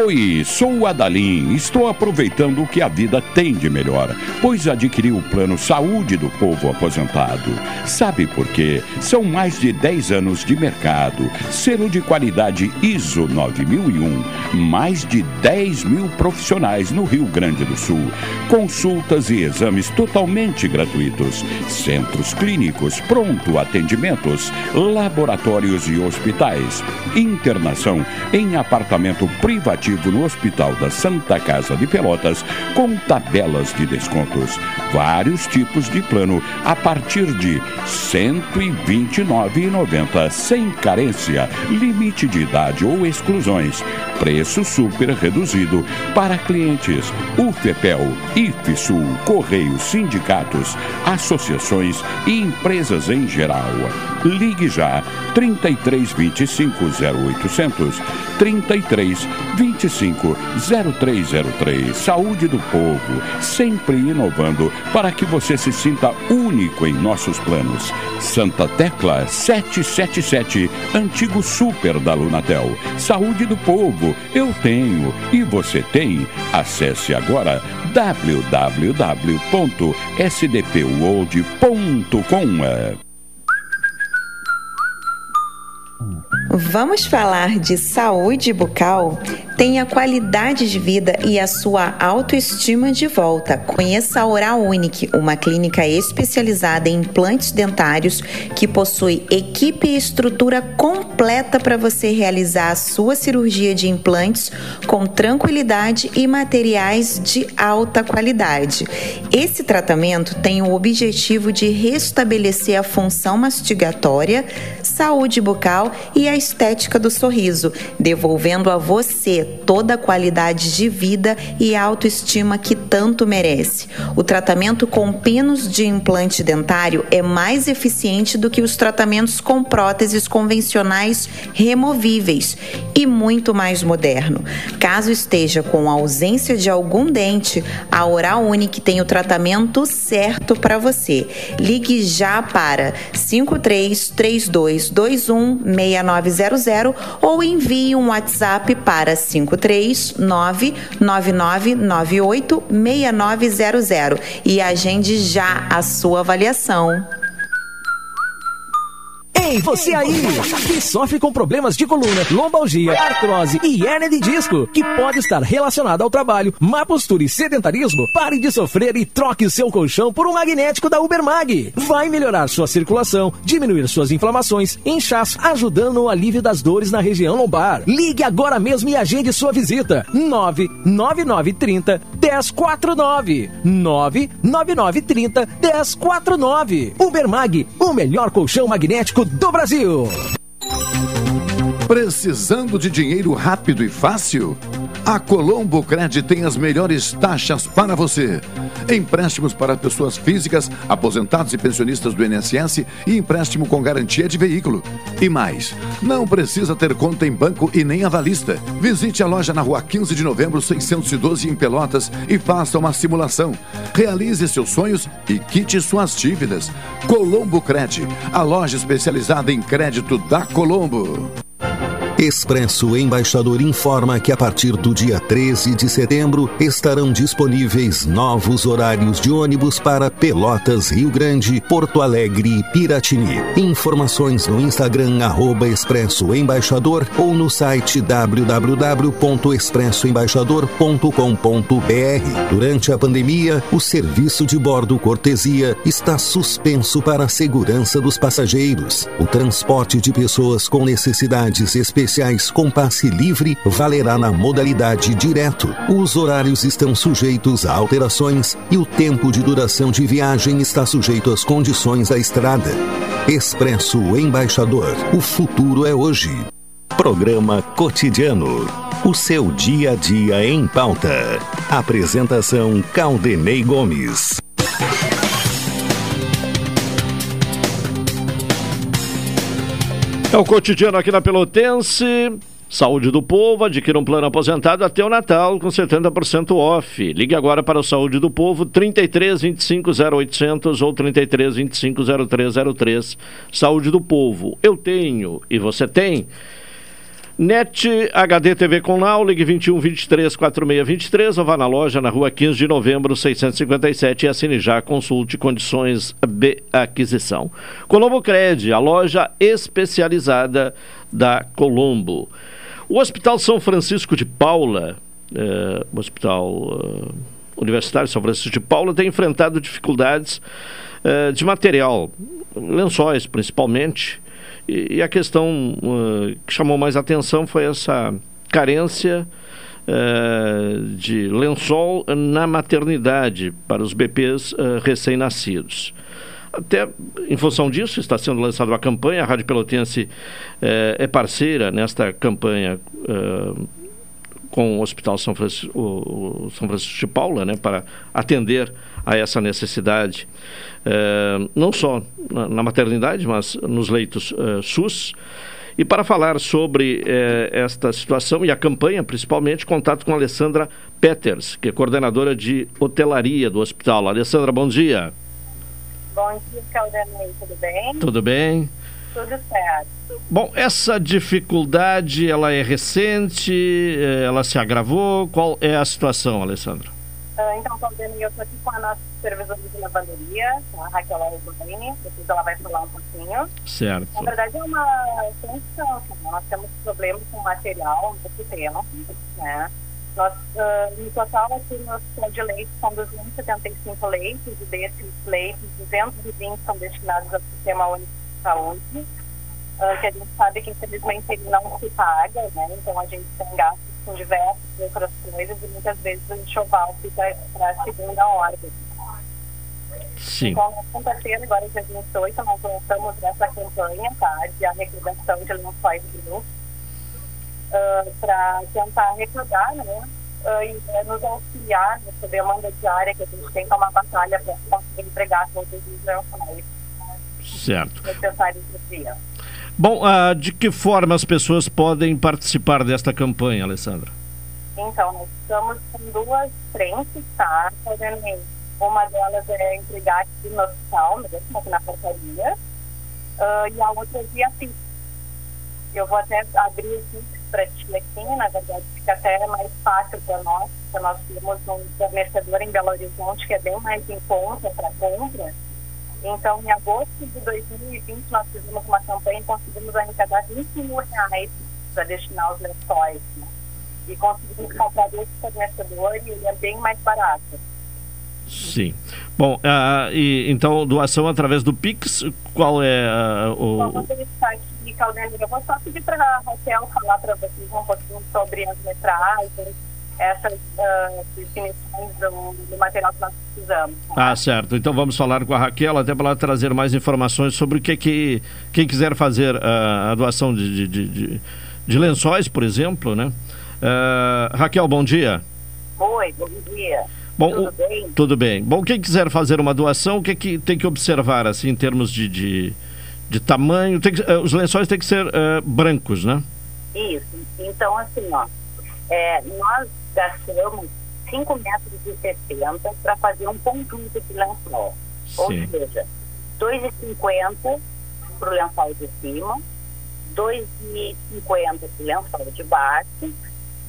Oi, sou o Adalim, estou aproveitando o que a vida tem de melhor, pois adquiri o plano Saúde do Povo Aposentado. Sabe por quê? São mais de 10 anos de mercado, selo de qualidade ISO 9001, mais de 10 mil profissionais no Rio Grande do Sul, consultas e exames totalmente gratuitos, centros clínicos, pronto atendimentos, laboratórios e hospitais, internação em apartamento privativo no Hospital da Santa Casa de Pelotas, com tabelas de descontos. Vários tipos de plano a partir de R$ 129,90, sem carência, limite de idade ou exclusões. Preço super reduzido para clientes UFPEL, IFSUL, Correios, sindicatos, associações e empresas em geral. Ligue já 3325-0800, 3325-0303. Saúde do Povo, sempre inovando para que você se sinta único em nossos planos. Santa Tecla 777, antigo super da Lunatel. Saúde do Povo, eu tenho e você tem. Acesse agora www.sdpworld.com. Vamos falar de saúde bucal? Tenha qualidade de vida e a sua autoestima de volta. Conheça a Oral Unic, uma clínica especializada em implantes dentários que possui equipe e estrutura completa para você realizar a sua cirurgia de implantes com tranquilidade e materiais de alta qualidade. Esse tratamento tem o objetivo de restabelecer a função mastigatória, saúde bucal e a estética do sorriso, devolvendo a você toda a qualidade de vida e autoestima que tanto merece. O tratamento com pinos de implante dentário é mais eficiente do que os tratamentos com próteses convencionais removíveis e muito mais moderno. Caso esteja com a ausência de algum dente, a Oral Unic tem o tratamento certo para você. Ligue já para 5332216900 ou envie um WhatsApp para 53999986900 e agende já a sua avaliação. Ei, você aí que sofre com problemas de coluna, lombalgia, artrose e hérnia de disco, que pode estar relacionada ao trabalho, má postura e sedentarismo, pare de sofrer e troque o seu colchão por um magnético da Ubermag. Vai melhorar sua circulação, diminuir suas inflamações, inchaço, ajudando o alívio das dores na região lombar. Ligue agora mesmo e agende sua visita. 99930 1049. 99930 1049. Ubermag, o melhor colchão magnético do Brasil. Precisando de dinheiro rápido e fácil? A Colombo Cred tem as melhores taxas para você. Empréstimos para pessoas físicas, aposentados e pensionistas do INSS e empréstimo com garantia de veículo. E mais, não precisa ter conta em banco e nem avalista. Visite a loja na Rua 15 de Novembro, 612, em Pelotas, e faça uma simulação. Realize seus sonhos e quite suas dívidas. Colombo Cred, a loja especializada em crédito da Colombo. Expresso Embaixador informa que a partir do dia 13 de setembro estarão disponíveis novos horários de ônibus para Pelotas, Rio Grande, Porto Alegre e Piratini. Informações no Instagram @ExpressoEmbaixador ou no site www.expressoembaixador.com.br. Durante a pandemia, o serviço de bordo cortesia está suspenso para a segurança dos passageiros. O transporte de pessoas com necessidades específicas com passe livre valerá na modalidade direto. Os horários estão sujeitos a alterações e o tempo de duração de viagem está sujeito às condições da estrada. Expresso Embaixador. O futuro é hoje. Programa Cotidiano. O seu dia a dia em pauta. Apresentação Claudinei Gomes. É o cotidiano aqui na Pelotense. Saúde do Povo, adquira um plano aposentado até o Natal com 70% off. Ligue agora para o Saúde do Povo, 3325-0800 ou 3325-0303. Saúde do Povo, eu tenho e você tem. NET HDTV com Lau, ligue 21 23 46 23, ou vá na loja na rua 15 de novembro 657 e assine já, consulte condições de aquisição. Colombo Cred, a loja especializada da Colombo. O Hospital São Francisco de Paula, o Hospital Universitário São Francisco de Paula, tem enfrentado dificuldades de material, lençóis principalmente. E a questão que chamou mais atenção foi essa carência de lençol na maternidade para os bebês recém-nascidos. Até em função disso, está sendo lançada uma campanha. A Rádio Pelotense é parceira nesta campanha com o Hospital São Francisco, o São Francisco de Paula, né, para atender a essa necessidade, não só na maternidade, mas nos leitos SUS. E para falar sobre esta situação e a campanha, principalmente, contato com a Alessandra Peters, que é coordenadora de hotelaria do hospital. Alessandra, bom dia. Bom dia, Claudinei, tudo bem? Tudo bem. Tudo certo. Bom, essa dificuldade, ela é recente, ela se agravou, qual é a situação, Alessandra? Então, Claudinei, eu estou aqui com a nossa supervisora de lavanderia, a Raquel Alvonim, depois ela vai falar um pouquinho. Certo. Na verdade, é uma tensão, nós temos problemas com material, muito tempo, né? Nós, no total, aqui no hospital de leitos, são 275 leitos, e desses leitos, 220 são destinados ao Sistema Único de Saúde, que a gente sabe que, infelizmente, ele não se paga, né? Então, a gente tem gastos com diversas outras coisas e muitas vezes o enxoval fica para a segunda ordem. Sim. Então, na quinta-feira, agora dia 28, nós voltamos nessa campanha, tá, de arrecadação de lençóis brancos, para tentar arrecadar, né, e nos auxiliar nessa demanda diária que a gente tem, que é uma batalha para conseguir entregar todos os lençóis. Certo. Necessários do dia. Bom, de que forma as pessoas podem participar desta campanha, Alessandra? Então, nós estamos com duas frentes, tá? Uma delas é entregar aqui no hospital, mesmo aqui na portaria, e a outra é via Pix. Eu vou até abrir o Pix para ti aqui, na verdade fica até mais fácil para nós, porque nós temos um fornecedor em Belo Horizonte que é bem mais em conta para compra. Então, em agosto de 2020, nós fizemos uma campanha e conseguimos arrecadar R$20 mil para destinar aos lençóis, né? E conseguimos comprar esse fornecedor e ele é bem mais barato. Sim. Bom, e então, doação através do Pix, qual é o... Bom, vou deixar aqui, Claudinei, eu vou só pedir para a Raquel falar para vocês um pouquinho sobre as metragens, essas definições do material que nós precisamos. Ah, certo. Então vamos falar com a Raquel, até para ela trazer mais informações sobre o que quem quiser fazer a doação de lençóis, por exemplo, né? Raquel, bom dia. Oi, bom dia. Bom, tudo bem? Tudo bem. Bom, quem quiser fazer uma doação, o que que tem que observar, assim, em termos de tamanho? Tem que, os lençóis têm que ser brancos, né? Isso. Então, assim, ó, nós gastamos 5 metros e 70 para fazer um conjunto de lençol. Sim. Ou seja, 2,50 para o lençol de cima, 2,50 para o lençol de baixo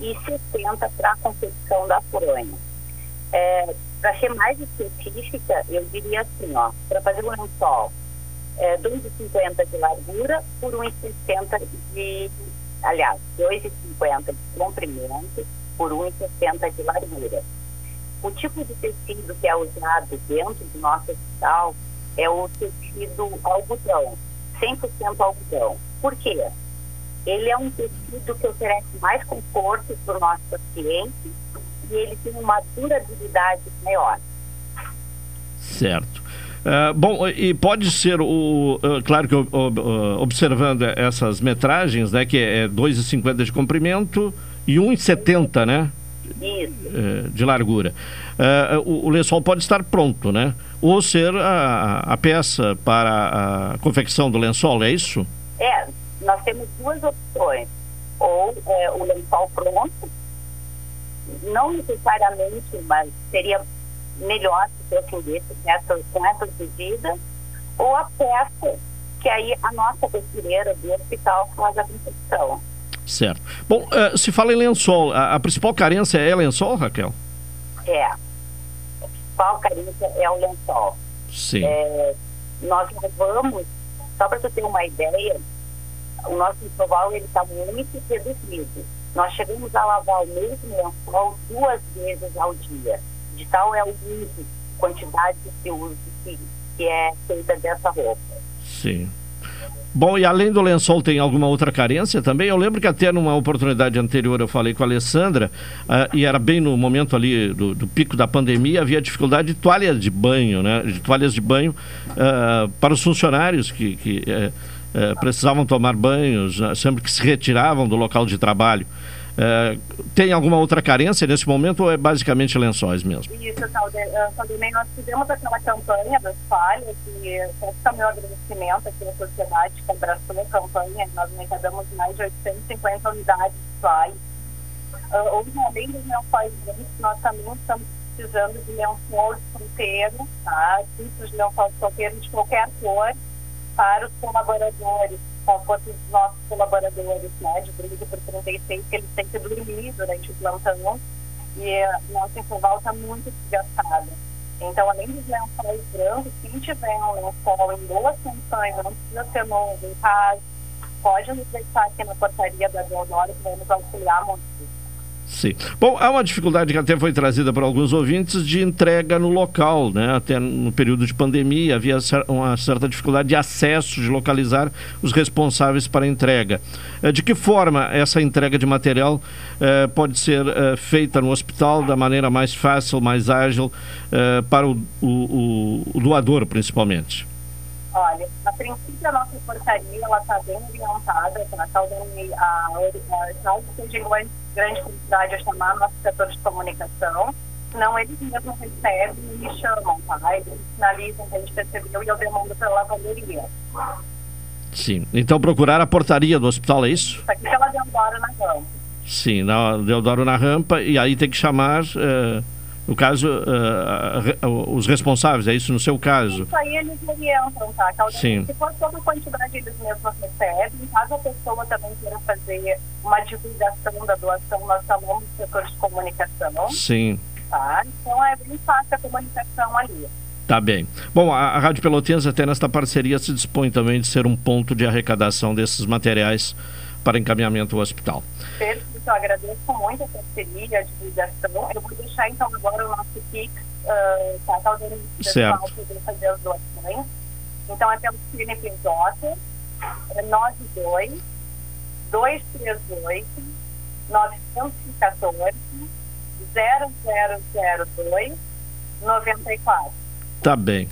e 70 para a confecção da fronha. Para ser mais específica, eu diria assim, ó, para fazer um lençol 2,50 de largura por 1,60 de... Aliás, 2,50 de comprimento por 1,60 de largura. O tipo de tecido que é usado dentro do nosso hospital é o tecido algodão, 100% algodão. Por quê? Ele é um tecido que oferece mais conforto para o nosso paciente e ele tem uma durabilidade maior. Certo. Bom, e pode ser, claro que observando essas metragens, né, que é 2,50 de comprimento e 1,70, né? Isso. De largura. O lençol pode estar pronto, né? Ou ser a peça para a confecção do lençol, é isso? É, nós temos duas opções. Ou o lençol pronto, não necessariamente, mas seria melhor se eu atendesse com essa medida, ou a peça, que aí a nossa costureira do hospital faz a confecção. Certo. Bom, se fala em lençol, a principal carência é lençol, Raquel? É. A principal carência é o lençol. Sim. Nós levamos, só para você ter uma ideia, o nosso enxoval está muito reduzido. Nós chegamos a lavar o mesmo lençol 2 vezes ao dia. De tal é o uso, quantidade que se usa, que é feita dessa roupa. Sim. Bom, e além do lençol tem alguma outra carência também? Eu lembro que até numa oportunidade anterior eu falei com a Alessandra, e era bem no momento ali do pico da pandemia, havia dificuldade de toalhas de banho, né? De toalhas de banho para os funcionários que precisavam tomar banhos, né? Sempre que se retiravam do local de trabalho. Tem alguma outra carência nesse momento ou é basicamente lençóis mesmo? Isso, Claudinei, nós fizemos aquela campanha das falhas e esse é o meu agradecimento aqui na sociedade que abraçou a campanha. Nós arrecadamos mais de 850 unidades de falhas. Além dos lençóis, nós também estamos precisando de lençol de solteiro, tá? Tipos de lençol de solteiro de qualquer cor para os colaboradores, conforto dos nossos colaboradores, né, de 30 por 36, que eles têm que dormir durante o plantão, e nossa enxoval está muito desgastada. Então, além dos lençóis brancos, quem tiver um lençol em boas condições, não precisa ser novo em casa, pode nos deixar aqui na portaria da Deodoro, que vai nos auxiliar muito. Sim. Bom, há uma dificuldade que até foi trazida para alguns ouvintes de entrega no local, né? Até no período de pandemia havia uma certa dificuldade de acesso, de localizar os responsáveis para a entrega. De que forma essa entrega de material pode ser feita no hospital da maneira mais fácil, mais ágil, para o doador, principalmente? Olha, a princípio a nossa portaria está bem orientada, caso seja grande quantidade a chamar nosso setor de comunicação, senão eles mesmos recebem e me chamam, tá? Eles sinalizam que a gente recebeu e eu demando pela lavanderia. Sim, então procurar a portaria do hospital, é isso? Isso aqui pela Deodoro na rampa. Sim, na Deodoro na rampa, e aí tem que chamar... No caso, os responsáveis, é isso no seu caso? Isso aí eles orientam, tá? Sim. Se for toda a quantidade, eles mesmos recebem. Caso a pessoa também queira fazer uma divulgação da doação, nós chamamos de setor de comunicação. Sim. Tá? Então é bem fácil a comunicação ali. Tá bem. Bom, a Rádio Pelotense até nesta parceria se dispõe também de ser um ponto de arrecadação desses materiais para encaminhamento ao hospital. Perfeito. Eu agradeço muito a parceria, a divulgação. Eu vou deixar então agora o nosso PIX, tá? Talvez o pessoal poder fazer as doações. Então é pelo CNPJ, é 92-238-914-0002-94. Tá bem.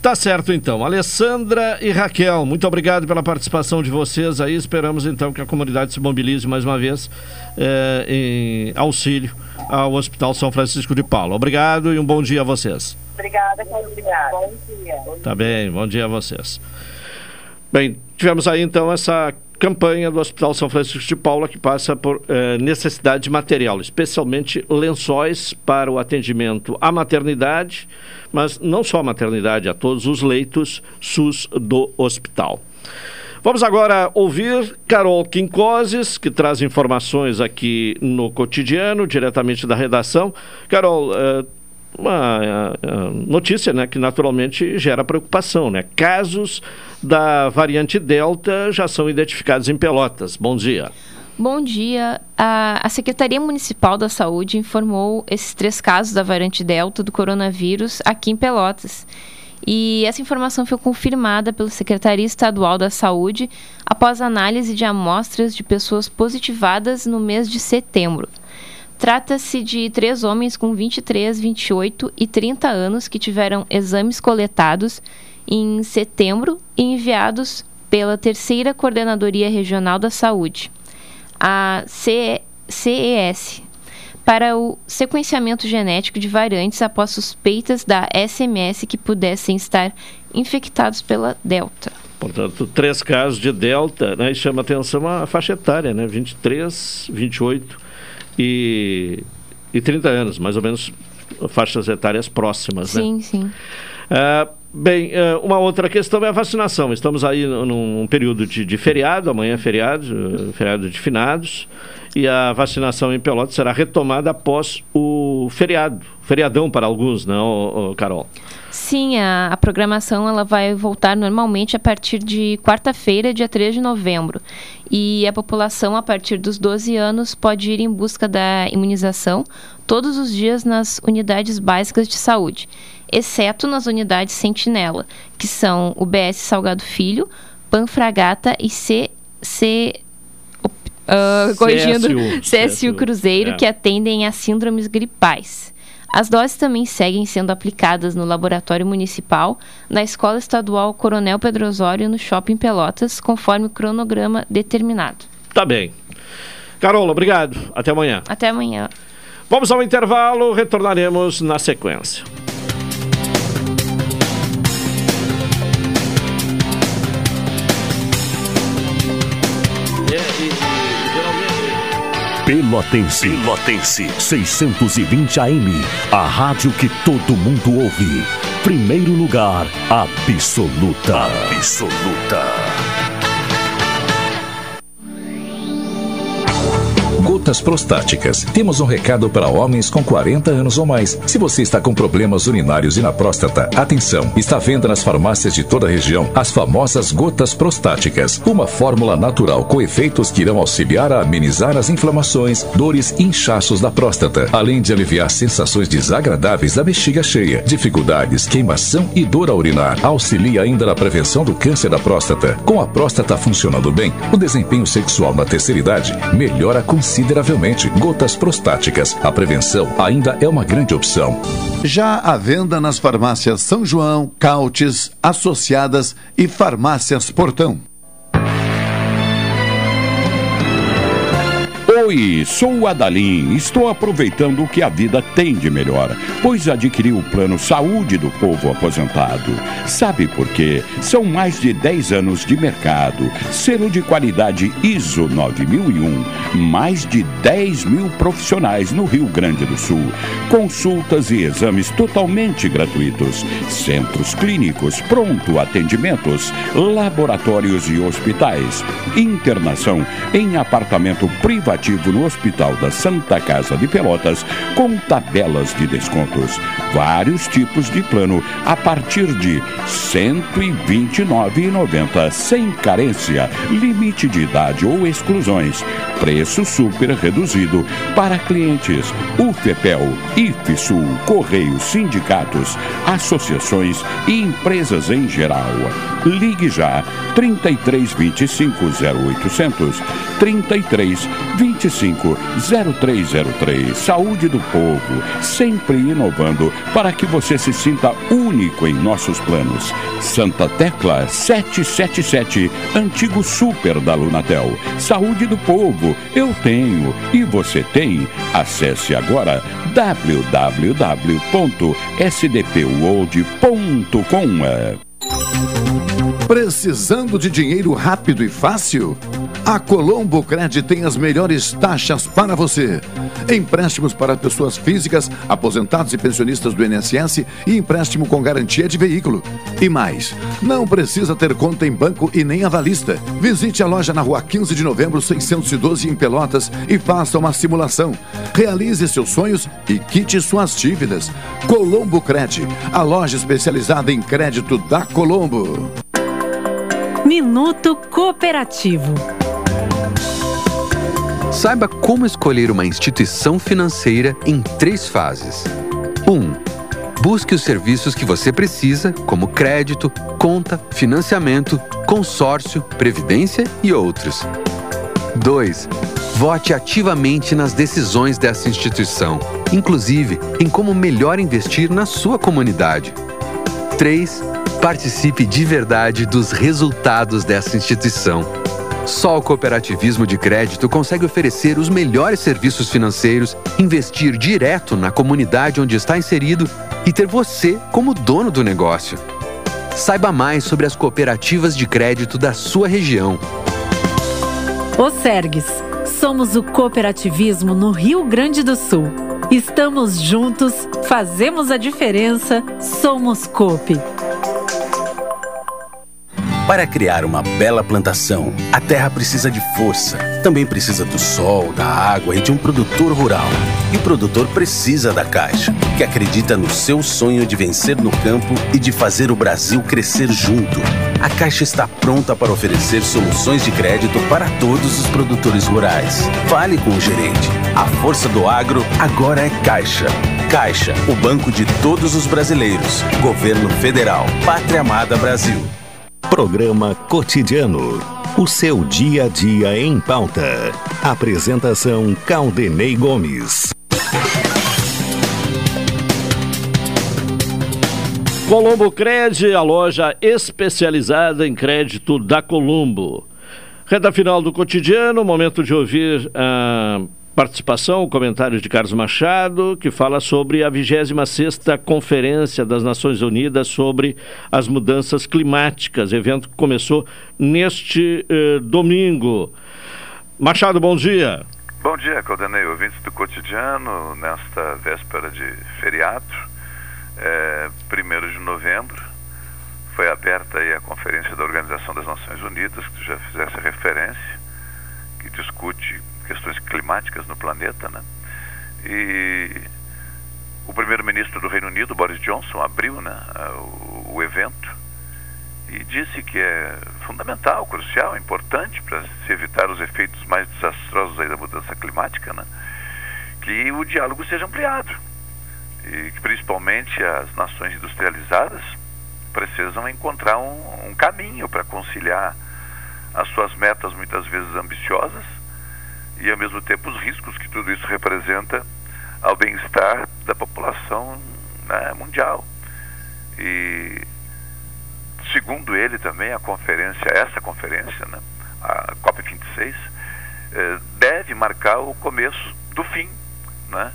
Tá certo, então. Alessandra e Raquel, muito obrigado pela participação de vocês aí. Esperamos, então, que a comunidade se mobilize mais uma vez em auxílio ao Hospital São Francisco de Paula. Obrigado e um bom dia a vocês. Obrigada, obrigado. Bom dia. Tá bem, bom dia a vocês. Bem, tivemos aí, então, essa campanha do Hospital São Francisco de Paula, que passa por necessidade de material, especialmente lençóis para o atendimento à maternidade, mas não só à maternidade, a todos os leitos SUS do hospital. Vamos agora ouvir Carol Quincoses, que traz informações aqui no cotidiano, diretamente da redação. Carol, uma notícia, né, que naturalmente gera preocupação, né? Casos da variante Delta já são identificados em Pelotas. Bom dia. Bom dia. A Secretaria Municipal da Saúde informou esses 3 casos da variante Delta do coronavírus aqui em Pelotas. E essa informação foi confirmada pela Secretaria Estadual da Saúde após análise de amostras de pessoas positivadas no mês de setembro. Trata-se de 3 homens com 23, 28 e 30 anos que tiveram exames coletados em setembro e enviados pela 3ª Coordenadoria Regional da Saúde, a CES, para o sequenciamento genético de variantes após suspeitas da SMS que pudessem estar infectados pela Delta. Portanto, 3 casos de Delta, né, e chama atenção a faixa etária, né, 23, 28 e 30 anos, mais ou menos faixas etárias próximas. Sim, né? Sim. Bem, uma outra questão é a vacinação. Estamos aí num período de feriado, amanhã é feriado de finados, e a vacinação em Pelotas será retomada após o feriadão para alguns, não, Carol? Sim, a programação ela vai voltar normalmente a partir de quarta-feira, dia 3 de novembro. E a população, a partir dos 12 anos, pode ir em busca da imunização todos os dias nas unidades básicas de saúde, exceto nas unidades sentinela, que são o BS Salgado Filho, Panfragata e CSU Cruzeiro, que atendem a síndromes gripais. As doses também seguem sendo aplicadas no Laboratório Municipal, na Escola Estadual Coronel Pedro Osório, no Shopping Pelotas, conforme o cronograma determinado. Tá bem. Carol, obrigado. Até amanhã. Até amanhã. Vamos ao intervalo, retornaremos na sequência. Pelotense. Pelotense 620 AM, a rádio que todo mundo ouve. Primeiro lugar, absoluta. Absoluta. Gotas prostáticas. Temos um recado para homens com 40 anos ou mais. Se você está com problemas urinários e na próstata, atenção! Está à venda nas farmácias de toda a região as famosas gotas prostáticas. Uma fórmula natural com efeitos que irão auxiliar a amenizar as inflamações, dores e inchaços da próstata, além de aliviar sensações desagradáveis da bexiga cheia, dificuldades, queimação e dor ao urinar. Auxilia ainda na prevenção do câncer da próstata. Com a próstata funcionando bem, o desempenho sexual na terceira idade melhora a consciência consideravelmente. Gotas prostáticas. A prevenção ainda é uma grande opção. Já à venda nas farmácias São João, Cautes, Associadas e Farmácias Portão. Oi, sou o Adalim. Estou aproveitando o que a vida tem de melhor, pois adquiri o Plano Saúde do Povo Aposentado. Sabe por quê? São mais de 10 anos de mercado, selo de qualidade ISO 9001, mais de 10 mil profissionais no Rio Grande do Sul, consultas e exames totalmente gratuitos, centros clínicos, pronto atendimentos, laboratórios e hospitais, internação em apartamento privativo no Hospital da Santa Casa de Pelotas, com tabelas de descontos. Vários tipos de plano a partir de R$ 129,90, sem carência, limite de idade ou exclusões. Preço super reduzido para clientes UFPEL, IFSUL, Correios, sindicatos, associações e empresas em geral. Ligue já 3325-0800, 3325-0303. Saúde do Povo, sempre inovando para que você se sinta único em nossos planos. Santa Tecla 777, antigo super da Lunatel. Saúde do Povo, eu tenho e você tem. Acesse agora www.sdpworld.com. Precisando de dinheiro rápido e fácil? A Colombo Cred tem as melhores taxas para você. Empréstimos para pessoas físicas, aposentados e pensionistas do INSS e empréstimo com garantia de veículo. E mais, não precisa ter conta em banco e nem avalista. Visite a loja na rua 15 de novembro, 612, em Pelotas, e faça uma simulação. Realize seus sonhos e quite suas dívidas. Colombo Cred, a loja especializada em crédito da Colombo. Minuto Cooperativo. Saiba como escolher uma instituição financeira em 3 fases. 1. Busque os serviços que você precisa, como crédito, conta, financiamento, consórcio, previdência e outros. 2. Vote ativamente nas decisões dessa instituição, inclusive em como melhor investir na sua comunidade. 3. Participe de verdade dos resultados dessa instituição. Só o cooperativismo de crédito consegue oferecer os melhores serviços financeiros, investir direto na comunidade onde está inserido e ter você como dono do negócio. Saiba mais sobre as cooperativas de crédito da sua região. Osergues, somos o cooperativismo no Rio Grande do Sul. Estamos juntos, fazemos a diferença, somos Coop. Para criar uma bela plantação, a terra precisa de força. Também precisa do sol, da água e de um produtor rural. E o produtor precisa da Caixa, que acredita no seu sonho de vencer no campo e de fazer o Brasil crescer junto. A Caixa está pronta para oferecer soluções de crédito para todos os produtores rurais. Fale com o gerente. A força do agro agora é Caixa. Caixa, o banco de todos os brasileiros. Governo Federal. Pátria Amada Brasil. Programa Cotidiano. O seu dia a dia em pauta. Apresentação Claudinei Gomes. Colombo Cred, a loja especializada em crédito da Colombo. Reta final do cotidiano, momento de ouvir a participação, comentários de Carlos Machado, que fala sobre a 26ª Conferência das Nações Unidas sobre as Mudanças Climáticas, evento que começou neste domingo. Machado, bom dia. Bom dia, Claudinei, ouvintes do cotidiano, nesta véspera de feriado, 1º de novembro, foi aberta aí a Conferência da Organização das Nações Unidas, que tu já fizesse referência, que discute questões climáticas no planeta, né? E o primeiro-ministro do Reino Unido, Boris Johnson, abriu, né, o evento e disse que é fundamental, crucial, importante para se evitar os efeitos mais desastrosos aí da mudança climática, né, que o diálogo seja ampliado e que principalmente as nações industrializadas precisam encontrar um caminho para conciliar as suas metas muitas vezes ambiciosas e, ao mesmo tempo, os riscos que tudo isso representa ao bem-estar da população, né, mundial. E, segundo ele também, a conferência, essa conferência, né, a COP26, deve marcar o começo do fim, né,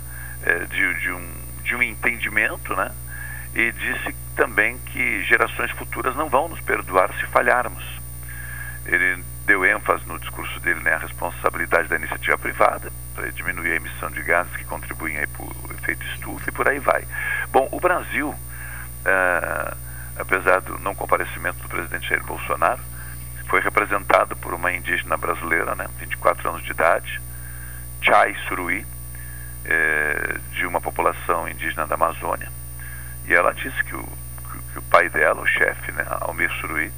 de um entendimento, né, e disse também que gerações futuras não vão nos perdoar se falharmos. Ele deu ênfase no discurso dele, né, a responsabilidade da iniciativa privada para diminuir a emissão de gases que contribuem aí para o efeito estufa e por aí vai. Bom, o Brasil, apesar do não comparecimento do presidente Jair Bolsonaro, foi representado por uma indígena brasileira, né, 24 anos de idade, Chai Suruí, de uma população indígena da Amazônia. E ela disse que o pai dela, o chefe, né, Almir Suruí,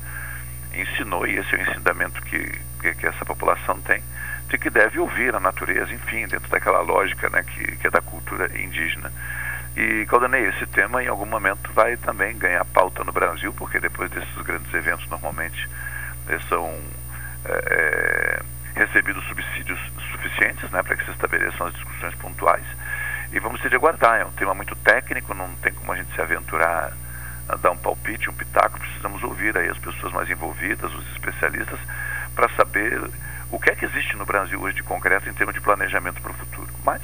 ensinou, e esse é o ensinamento que essa população tem, de que deve ouvir a natureza, enfim, dentro daquela lógica, né, que é da cultura indígena. E, Claudinei, esse tema em algum momento vai também ganhar pauta no Brasil, porque depois desses grandes eventos normalmente são recebidos subsídios suficientes, né, para que se estabeleçam as discussões pontuais. E vamos ter de aguardar, é um tema muito técnico, não tem como a gente se aventurar a dar um palpite, um pitaco, precisamos ouvir aí as pessoas mais envolvidas, os especialistas, para saber o que é que existe no Brasil hoje de concreto em termos de planejamento para o futuro. Mas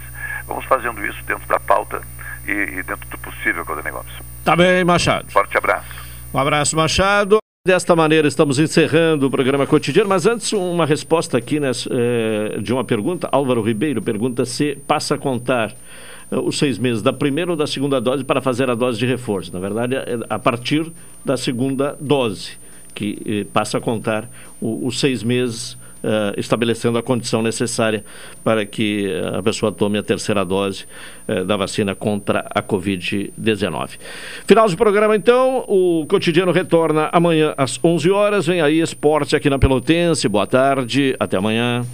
vamos fazendo isso dentro da pauta e dentro do possível, Claudinei Gomes. Tá bem, Machado. Forte abraço. Um abraço, Machado. Desta maneira estamos encerrando o programa cotidiano, mas antes uma resposta aqui, né, de uma pergunta. Álvaro Ribeiro pergunta se passa a contar os 6 meses da primeira ou da segunda dose para fazer a dose de reforço. Na verdade, a partir da segunda dose, que passa a contar os 6 meses, estabelecendo a condição necessária para que a pessoa tome a terceira dose da vacina contra a Covid-19. Final do programa, então. O cotidiano retorna amanhã às 11 horas. Vem aí esporte aqui na Pelotense. Boa tarde. Até amanhã.